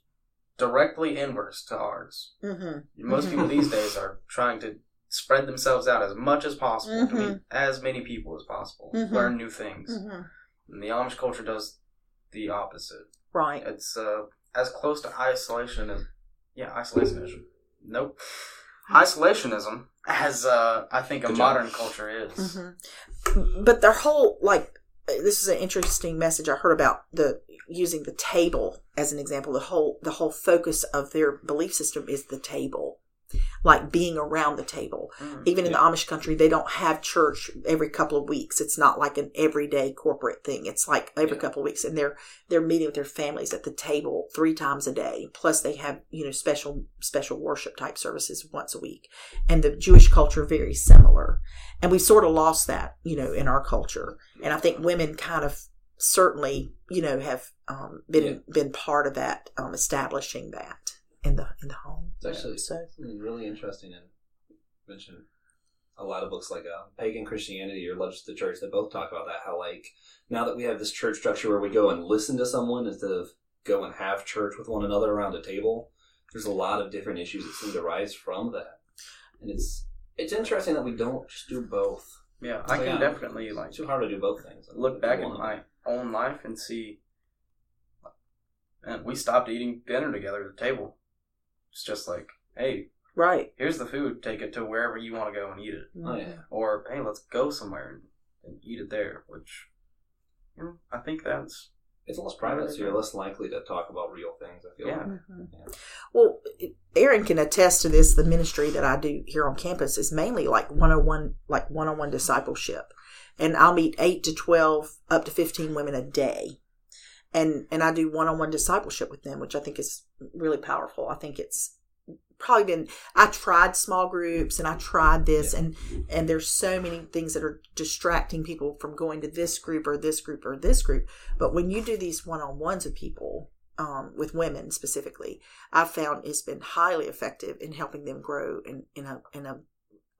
directly inverse to ours. Mm-hmm. Most people these days are trying to spread themselves out as much as possible mm-hmm. to meet as many people as possible, mm-hmm. learn new things. Mm-hmm. And the Amish culture does the opposite. Right. It's uh, as close to isolation as yeah isolationism. Nope. Isolationism. As uh, I think a modern culture is. Mm-hmm. But their whole, like, this is an interesting message I heard about the using the table as an example. The whole the whole focus of their belief system is the table. Like being around the table. Mm-hmm. Even in yeah. the Amish country, they don't have church every couple of weeks. It's not like an everyday corporate thing. It's like every yeah. couple of weeks. And they're they're meeting with their families at the table three times a day. Plus they have, you know, special special worship type services once a week. And the Jewish culture very similar. And we sort of lost that, you know, in our culture. And I think women kind of certainly, you know, have um, been yeah. been part of that, um, establishing that. In the in the home, it's actually so. Something really interesting. And mentioned a lot of books like uh, Pagan Christianity or Letters to the Church that both talk about that. How like now that we have this church structure where we go and listen to someone instead of go and have church with one another around a table, there's a lot of different issues that seem to rise from that. And it's it's interesting that we don't just do both. Yeah, I can definitely like it's too hard to do both things. Look back at my own life and see, and we stopped eating dinner together at the table. It's just like, hey, Right. Here's the food. Take it to wherever you want to go and eat it. Oh, yeah. Or, hey, let's go somewhere and, and eat it there, which, you know, I think that's... It's less private, so you're less likely to talk about real things, I feel yeah. like. Mm-hmm. Yeah. Well, Erin can attest to this. The ministry that I do here on campus is mainly like one-on-one, like one-on-one discipleship. And I'll meet eight to twelve, up to fifteen women a day. And and I do one-on-one discipleship with them, which I think is really powerful. I think it's probably been, I tried small groups and I tried this yeah. and, and there's so many things that are distracting people from going to this group or this group or this group. But when you do these one-on-ones with people, um, with women specifically, I've found it's been highly effective in helping them grow in, in a, in a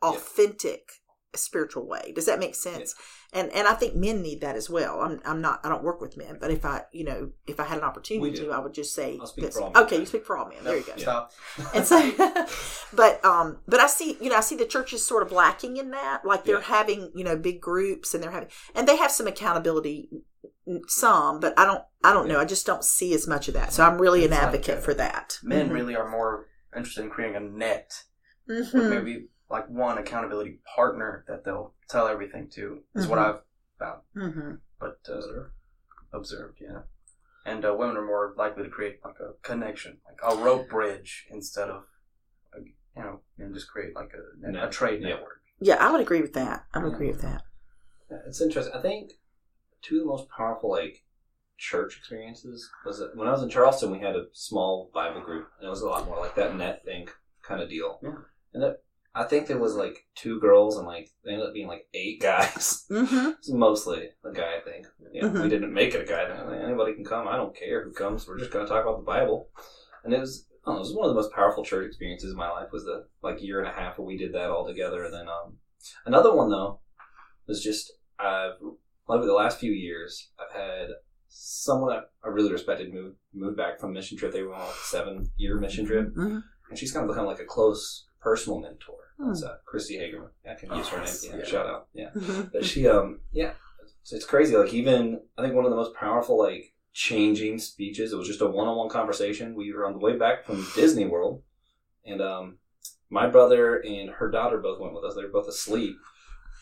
authentic yeah. spiritual way. Does that make sense? Yeah. And and I think men need that as well. I'm I'm not I don't work with men, but if I you know if I had an opportunity to, I would just say I'll speak for all men. Okay, you speak for all men. There you go. Stop. And so, but um, but I see you know I see the church is sort of lacking in that. Like they're yeah. having you know big groups and they're having and they have some accountability, some, but I don't I don't yeah. know. I just don't see as much of that. So I'm really it's an advocate for that. Men mm-hmm. really are more interested in creating a net, mm-hmm. or maybe. Like one accountability partner that they'll tell everything to is mm-hmm. what I've found, mm-hmm. but uh, observed. observed, yeah. And uh, women are more likely to create like a connection, like a rope bridge, instead of a, you know, and just create like a, no. a trade yeah. network. Yeah, I would agree with that. I would yeah. agree with that. Yeah, it's interesting. I think two of the most powerful like church experiences was that when I was in Charleston, we had a small Bible group, and it was a lot more like that net thing kind of deal, yeah. and that. I think there was, like, two girls and, like, they ended up being, like, eight guys. Mm-hmm. Mostly a guy, I think. Yeah, mm-hmm. We didn't make it a guy. Like, anybody can come. I don't care who comes. We're just going to talk about the Bible. And it was, I don't know, it was one of the most powerful church experiences in my life was the, like, year and a half where we did that all together. And then um, another one, though, was just, I've, over the last few years, I've had someone I really respected move, move back from mission trip. They were on, like, a seven-year mission trip. Mm-hmm. And she's kind of become, like, a close personal mentor. That's uh, Christy Hagerman. I can use her name. Yeah, yeah. Shout out. Yeah. But she, um, yeah, it's, it's crazy. Like even, I think one of the most powerful, like changing speeches, it was just a one-on-one conversation. We were on the way back from Disney World and um, my brother and her daughter both went with us. They were both asleep.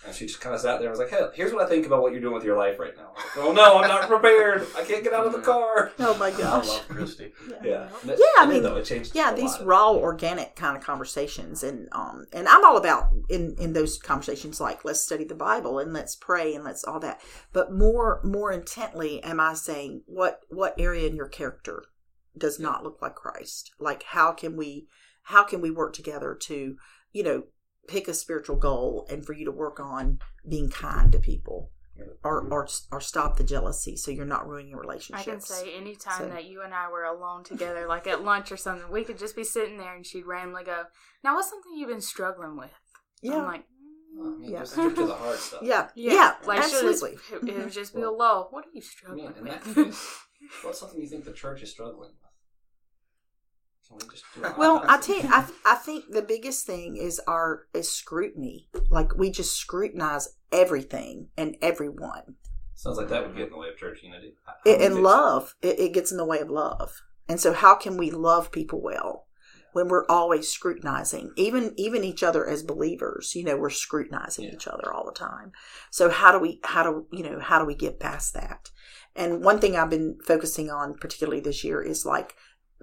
And she just kind of sat there and was like, hey, here's what I think about what you're doing with your life right now. Like, oh, no, I'm not prepared. I can't get out of the car. Oh, my gosh. I love Christy. Yeah. Yeah, yeah I mean, though, it changed yeah, these raw, organic kind of conversations. And um, and I'm all about, in, in those conversations, like, let's study the Bible and let's pray and let's all that. But more more intently am I saying, what what area in your character does not look like Christ? Like, how can we how can we work together to, you know, pick a spiritual goal and for you to work on being kind to people or, or or stop the jealousy so you're not ruining your relationships. I can say anytime so. that you and I were alone together, like at lunch or something, we could just be sitting there and she'd randomly go, now what's something you've been struggling with? Yeah. I'm like, well, I mean, yeah. just to the hard stuff. Yeah. Yeah. yeah, yeah. Like, absolutely. Just, it, it would just be well, a lull. What are you struggling I mean, with? Case, what's something you think the church is struggling with? Well, I tell you, I, th- I think the biggest thing is our is scrutiny. Like, we just scrutinize everything and everyone. Sounds like that would get in the way of church unity. It, and love. It, it gets in the way of love. And so how can we love people well when we're always scrutinizing? Even even each other as believers, you know, we're scrutinizing yeah. each other all the time. So how do we, how do, you know, how do we get past that? And one thing I've been focusing on particularly this year is like,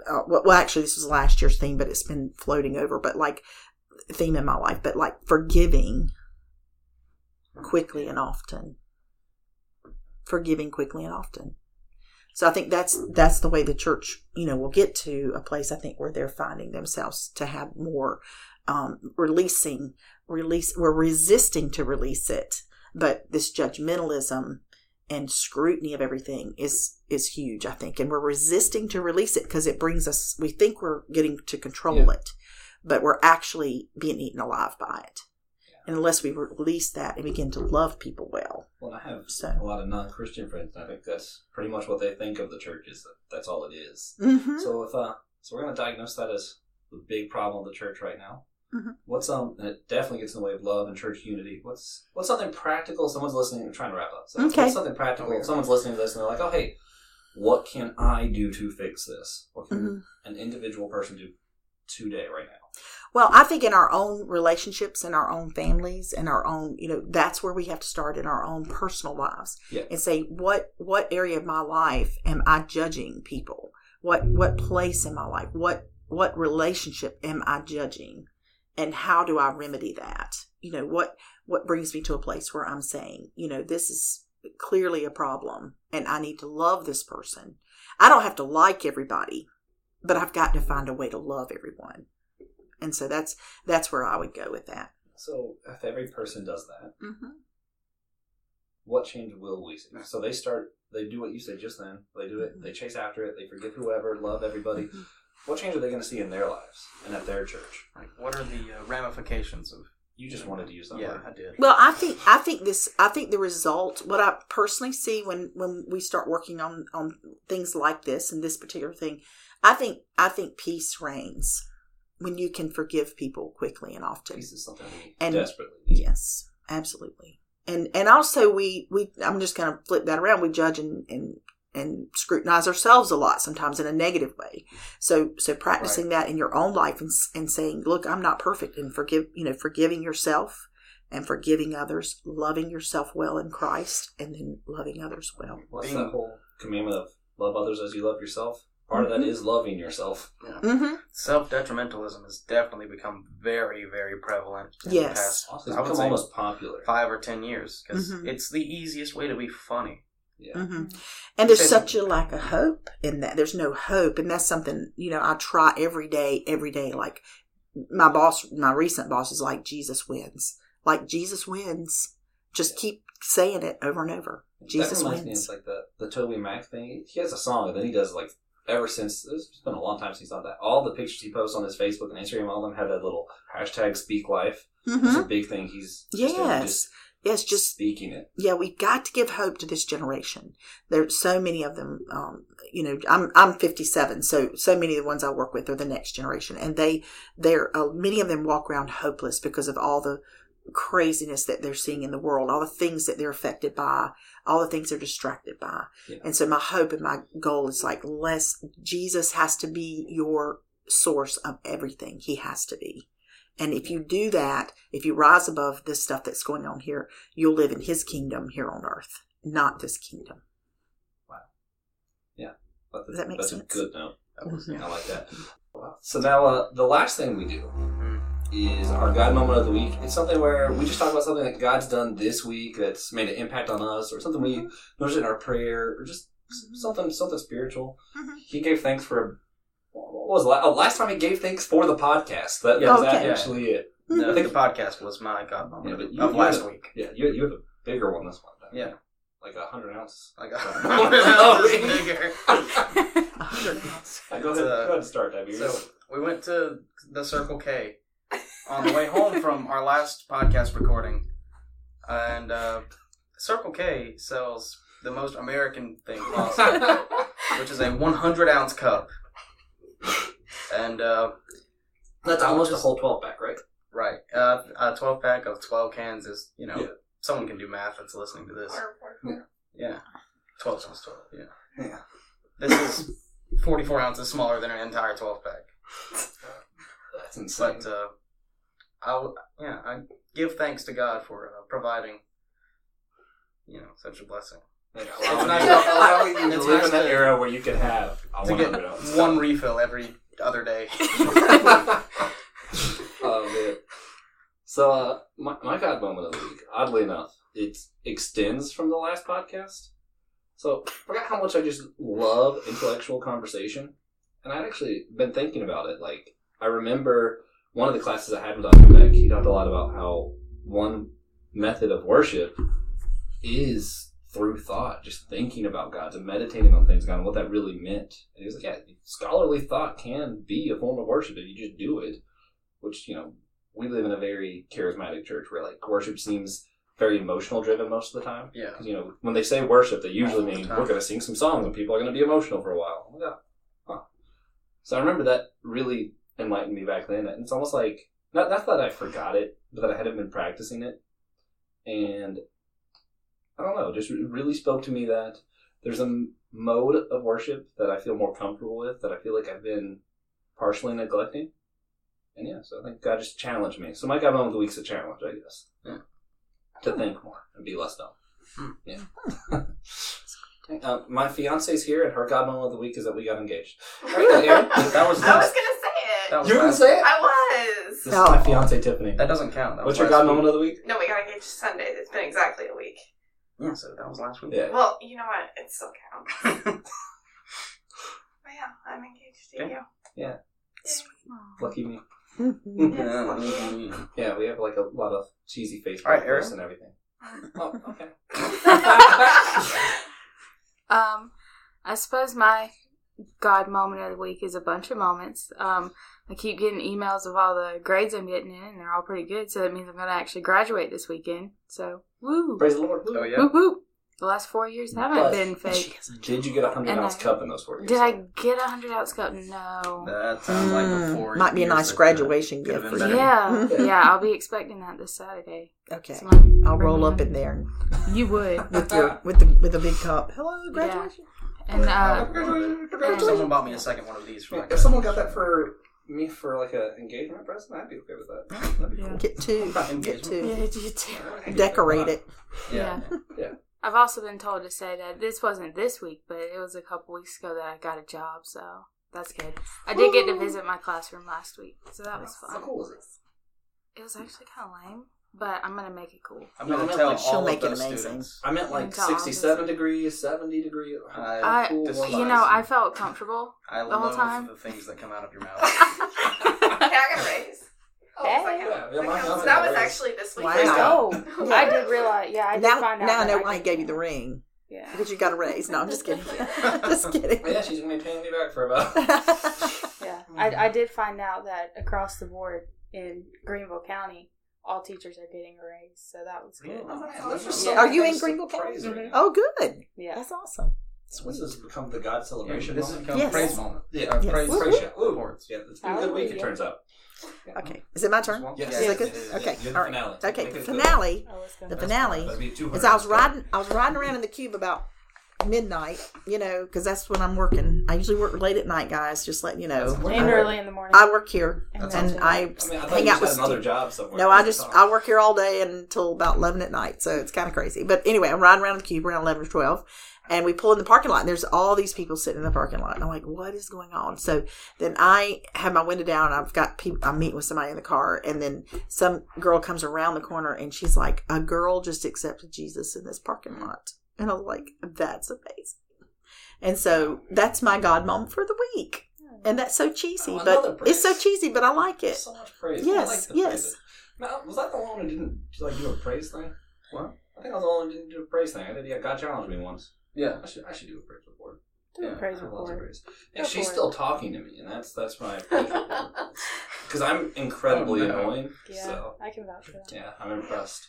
Uh, well, actually, this was last year's theme, but it's been floating over. But like theme in my life, but like forgiving quickly and often, forgiving quickly and often. So I think that's that's the way the church, you know, will get to a place. I think where they're finding themselves to have more um, releasing, release. We're resisting to release it, but this judgmentalism and scrutiny of everything is is huge, I think. And we're resisting to release it because it brings us, we think we're getting to control yeah. it, but we're actually being eaten alive by it. Yeah. And unless we release that and begin to love people well. Well, I have so. a lot of non-Christian friends, and I think that's pretty much what they think of the church is that that's all it is. Mm-hmm. So if uh, so we're going to diagnose that as the big problem of the church right now. Mm-hmm. What's um, and it definitely gets in the way of love and church unity. What's what's something practical? Someone's listening. I'm trying to wrap up. So okay. What's something practical? Someone's listening to this and they're like, "Oh, hey, what can I do to fix this? What can mm-hmm. an individual person do today, right now?" Well, I think in our own relationships, in our own families, in our own, you know, that's where we have to start in our own personal lives yeah. and say, what what area of my life am I judging people? What what place in my life? What what relationship am I judging? And how do I remedy that? You know, what what brings me to a place where I'm saying, you know, this is clearly a problem and I need to love this person. I don't have to like everybody, but I've got to find a way to love everyone. And so that's that's where I would go with that. So if every person does that, mm-hmm. what change will we see? So they start, they do what you said just then. They do it, they chase after it, they forgive whoever, love everybody. Mm-hmm. What change are they going to see in their lives and at their church? Like, what are the uh, ramifications of? You just wanted to use that yeah, word. Yeah, I did. Well, I think I think this. I think the result. What I personally see when, when we start working on, on things like this and this particular thing, I think I think peace reigns when you can forgive people quickly and often. Peace is something we and, desperately need. Yes, absolutely. And and also we, we I'm just going to flip that around. We judge and. and and scrutinize ourselves a lot, sometimes in a negative way. So, so practicing right. that in your own life and, and saying, look, I'm not perfect, and forgive, you know, forgiving yourself and forgiving others, loving yourself well in Christ, and then loving others well. What's Being, that whole commandment of love others as you love yourself? Part mm-hmm. of that is loving yourself. Yeah. Mm-hmm. Self-detrimentalism has definitely become very, very prevalent in yes. the past. Awesome. It's I become almost popular. Five or ten years, because mm-hmm. it's the easiest way to be funny. Yeah. Mm-hmm. And there's such a lack of hope in that. There's no hope. And that's something, you know, I try every day, every day. Like my boss, my recent boss is like, Jesus wins. Like Jesus wins. Just yeah. keep saying it over and over. Jesus wins. Me, it's like the, the Toby Mac thing. He has a song and then he does like, ever since, it's been a long time since he's done that. All the pictures he posts on his Facebook and Instagram, all of them have that little hashtag speak life. Mm-hmm. It's a big thing. He's just yes. Yes, just speaking it. Yeah, we've got to give hope to this generation. There's so many of them. Um, you know, I'm I'm fifty-seven, so so many of the ones I work with are the next generation, and they they're uh, many of them walk around hopeless because of all the craziness that they're seeing in the world, all the things that they're affected by, all the things they're distracted by. Yeah. And so my hope and my goal is like, less Jesus has to be your source of everything. He has to be. And if you do that, if you rise above this stuff that's going on here, you'll live in his kingdom here on earth, not this kingdom. Wow. Yeah. But the, Does that make that's sense? That's a good note. That was, mm-hmm. I like that. Wow. So now uh, the last thing we do is our God moment of the week. It's something where we just talk about something that God's done this week that's made an impact on us, or something we noticed in our prayer, or just something something spiritual. Mm-hmm. He gave thanks for a What was la- oh, last time he gave thanks for the podcast? That, that okay. was actually it. No, I think the podcast was my God moment yeah, you, of you last a, week. Yeah, you you have a bigger one this one. Though. Yeah, like a hundred ounce. Like a hundred ounce bigger. A hundred ounce. Go ahead. Go ahead and start, Debbie. So we went to the Circle K on the way home from our last podcast recording, and uh, Circle K sells the most American thing possible, which is a one hundred ounce cup. And uh, that's almost just, a whole twelve pack, right? Right. Uh, a twelve pack of twelve cans is, you know, yeah. someone can do math that's listening to this. Yeah. yeah. twelve times twelve, yeah. Yeah. This is forty-four ounces smaller than an entire twelve pack. That's insane. But uh, I'll, yeah, I give thanks to God for uh, providing, you know, such a blessing. Like, it's nice to nice live in that era where you could have to get one refill every other day. Oh man! So uh, my my God moment of the week, oddly enough, it extends from the last podcast. So I forgot how much I just love intellectual conversation, and I'd actually been thinking about it. Like I remember one of the classes I had with Doctor Beck, he talked a lot about how one method of worship is through thought, just thinking about God, and meditating on things, God, and what that really meant. And he was like, yeah, scholarly thought can be a form of worship if you just do it, which, you know, we live in a very charismatic church where, like, worship seems very emotional-driven most of the time. Yeah. Because, you know, when they say worship, they usually mean we're going to sing some songs and people are going to be emotional for a while. Yeah. Huh. So I remember that really enlightened me back then. And it's almost like, not, not that I forgot it, but that I hadn't been practicing it. And I don't know, just really spoke to me that there's a mode of worship that I feel more comfortable with, that I feel like I've been partially neglecting. And yeah, so I think God just challenged me. So my Godman of the Week's a challenge, I guess. Yeah. To think more and be less dumb. Yeah. uh, my fiance's here, and her Godman of the Week is that we got engaged. All right, Erin, that was I was gonna say it. That was you were gonna say it. I was. This no. is my fiance Tiffany. That doesn't count. That What's your Godman week? of the Week? No, we got engaged Sunday. It's been exactly a week. Yeah, so that was last week. Yeah. Well, you know what? It still counts. But yeah, I'm engaged to okay. you. Yeah. Sweet. Lucky me. Yeah, we have like a lot of cheesy Facebook right, posts and everything. Oh, okay. um, I suppose my God moment of the week is a bunch of moments. Um, I keep getting emails of all the grades I'm getting in, and they're all pretty good. So that means I'm going to actually graduate this weekend. So, woo! Praise the Lord! Woo. Oh yeah! Woo woo! The last four years haven't but been fake. Did you get a hundred ounce I, cup in those four years? Did I get a hundred ounce cup? No. That sounds mm. like a four. Might be a nice like graduation gift for you. Yeah, yeah. I'll be expecting that this Saturday. Okay, so I'll roll up in there. You would with your with the with a big cup. Hello, graduation! Yeah. And uh, graduation, graduation. Someone bought me a second one of these. For like if a, someone got that for me for like a engagement present, I'd be okay with that. That'd be yeah. cool. Get two. Get two. Yeah, get two. Decorate it. Yeah. Yeah. yeah. I've also been told to say that this wasn't this week, but it was a couple weeks ago that I got a job, so that's good. I did get to visit my classroom last week, so that was fun. How cool was it? It was actually kind of lame, but I'm going to make it cool. I'm going to tell like, all make of those it amazing. Students. I meant like sixty-seven degrees, seventy degrees. I, cool you know, I felt comfortable I the whole time. I love the things that come out of your mouth. Okay, I got a raise. Oh, hey. yeah, yeah, so that was actually this week. Wow. Wow. I did realize, yeah, I did now, find out. Now I know why I gave you the ring. Yeah. Because you got a raise. No, I'm just kidding. Just kidding. Yeah, she's going to be paying me back for about. yeah. I, I did find out that across the board in Greenville County, all teachers are getting a raise, so that was good. Oh, yeah. Are you in Greenville County? Mm-hmm. Right oh, good. Yeah. That's awesome. So this has become the God celebration. Yeah, this has become yes. praise moment. Yeah, uh, yes. praise, woo-hoo. praise show. Woo. Yeah, it's been a good week, it turns out. Okay. Is it my turn? Yes. Is it good? Okay. All right. Okay. The finale. The finale. Is I was riding. I was riding around in the cube about midnight. You know, because that's when I'm working. I usually work late at night, guys. Just letting you know. And early in the morning. I work here, and I hang out with another job somewhere. No, I just I work here all day until about eleven at night. So it's kind of crazy. But anyway, I'm riding around in the cube around eleven or twelve. And we pull in the parking lot, and there's all these people sitting in the parking lot. And I'm like, what is going on? So then I have my window down. And I've got people, I'm meeting with somebody in the car. And then some girl comes around the corner, and she's like, a girl just accepted Jesus in this parking lot. And I was like, that's amazing. And so that's my God moment for the week. And that's so cheesy. Oh, but it's so cheesy, but I like it. So much praise. Yes, like yes. Now, was that the one who didn't like do a praise thing? What? I think I was the one who didn't do a praise thing. I did. Yeah, God challenged me once. Yeah, I should I should do a praise report. Do yeah, a praise report. Praise. And Go she's still talking to me, and that's that's my praise report. Because I'm incredibly oh, no. annoying. Yeah, so. I can vouch for that. Yeah, I'm impressed.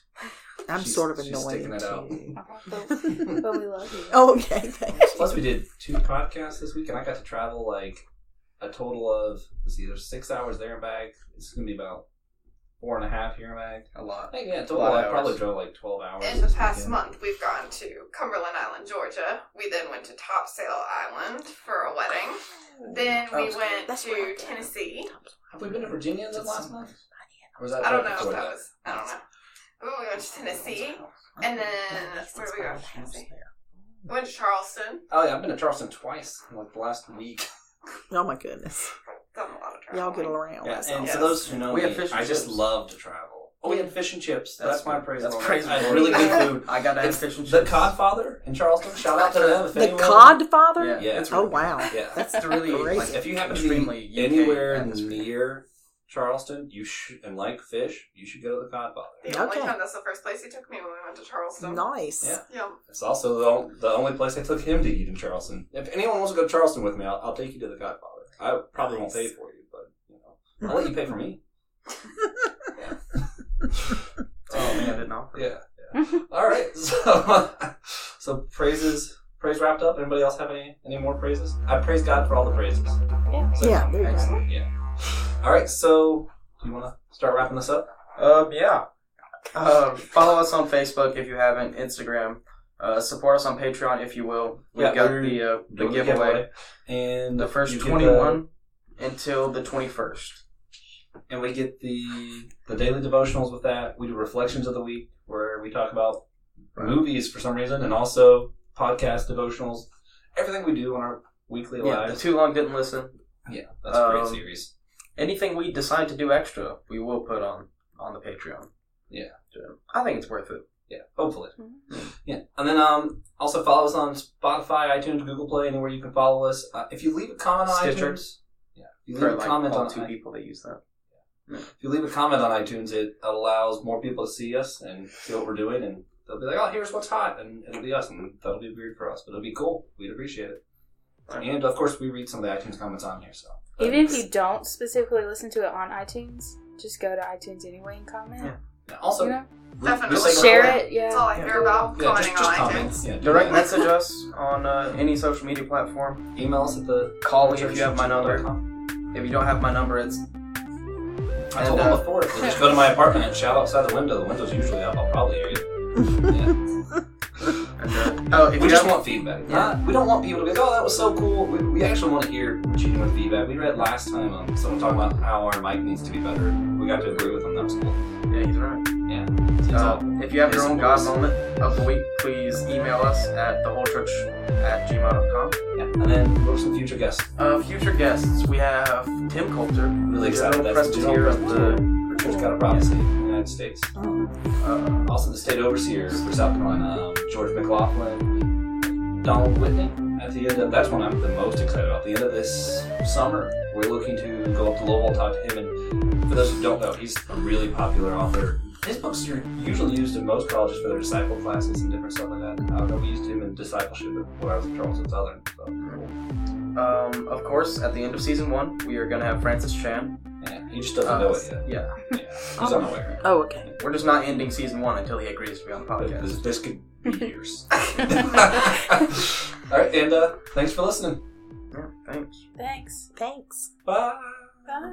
I'm she's, sort of she's annoying. She's sticking it out. But, but we love you. Oh, okay, thanks. Plus, we did two podcasts this week, and I got to travel like a total of let's see, there's six hours there and back. It's gonna be about four and a half here and back. A lot. I think, yeah, total. I probably drove like twelve hours. In the past weekend. month, we've gone to Cumberland Island, Georgia. We then went to Topsail Island for a wedding. Oh, then we went that's to Tennessee. Have we been to Virginia this last month? Or was that I don't know. If that was. I don't know. We went to Tennessee, and then where did we go? Tennessee. We went to Charleston. Oh yeah, I've been to Charleston twice in like the last week. Oh my goodness. Y'all get around. Yeah, and yes. for those who know we me, had fish and I just chips. love to travel. Oh, we had fish and chips. That's, that's my praise. That's praise. I had really good food. I got to have fish and chips. The Codfather in Charleston. Shout out to them. If the Codfather? Yeah. yeah it's really oh, wow. Good. Yeah. That's really crazy. Like, if you happen to be anywhere near Charleston you sh- and like fish, you should go to the Codfather. The only okay. time that's the first place he took me when we went to Charleston. Nice. Yeah. yeah. It's also the, only, the only place I took him to eat in Charleston. If anyone wants to go to Charleston with me, I'll, I'll take you to the Codfather. I probably nice. won't pay for you, but you know, I'll let you pay for me. yeah. Oh man, I didn't offer. Yeah. yeah. All right. So, so praises, praise wrapped up. Anybody else have any any more praises? I praise God for all the praises. Yeah. So, yeah. There excellent. You go. Yeah. All right. So, do you want to start wrapping this up? Um. Yeah. Um. Follow us on Facebook if you haven't. Instagram. Uh, support us on Patreon if you will. We've yeah, got the uh, the giveaway. giveaway. And the first twenty-one the... until the twenty-first. and we get the the daily devotionals with that. We do reflections of the week where we talk about right. movies for some reason, and also podcast devotionals. Everything we do on our weekly yeah, lives. The Too Long Didn't Listen. Yeah, that's a great um, series. Anything we decide to do extra, we will put on on the Patreon. Yeah, I think it's worth it. Yeah, hopefully. Mm-hmm. Yeah, and then um, also follow us on Spotify, iTunes, Google Play, anywhere you can follow us. Uh, if you leave a comment on Stitcher. iTunes, yeah, if you leave For, a like, comment on two I- people that use that. Yeah. If you leave a comment on iTunes, it allows more people to see us and see what we're doing, and they'll be like, "Oh, here's what's hot," and it'll be us, and that'll be weird for us, but it'll be cool. We'd appreciate it. Right. And of course, we read some of the iTunes comments on here. So but even if you don't specifically listen to it on iTunes, just go to iTunes anyway and comment. Yeah. Yeah, also, you know? Definitely share it. Yeah, that's all I care yeah. about. Yeah, commenting just, just on comment. iTunes. Yeah, direct that. message us on uh, any social media platform. Email us at the call me if you have my number. If you don't have my number, it's. I told them uh, before. If they just go to my apartment and shout outside the window. The window's usually up. I'll probably hear you. Yeah. Okay. Oh, if we you just want feedback. Yeah. Not, we don't want people to be like, "Oh, that was so cool." We, we actually want to hear genuine feedback. We read last time um, someone talking about how our mic needs to be better. We got to agree with them. That was cool. Yeah, he's right. Yeah. So uh, if you have your own God moment of the week, please email us at the whole church at gmail dot com. Yeah. And then what are some future guests? Uh, future guests, we have Tim Coulter. Really excited. That's Presbyter of the Church God of Prophecy in the United States. Uh, also the State Overseer for South Carolina, um, George McLaughlin, Donald Whitney. At the end of, that's one I'm the most excited about. At the end of this summer, we're looking to go up to Louisville and talk to him. And for those who don't know, he's a really popular author. His books are usually used in most colleges for their disciple classes and different stuff like that. I don't know, we used him in discipleship when I was at Charleston Southern. So. Um, of course, at the end of season one, we are going to have Francis Chan. Yeah, he just doesn't uh, know it yet. Yeah. yeah. He's unaware. Oh, okay. We're just not ending season one until he agrees to be on the podcast. This, this could be years. All right, and uh, thanks for listening. Yeah, thanks. Thanks. Thanks. Bye. Bye.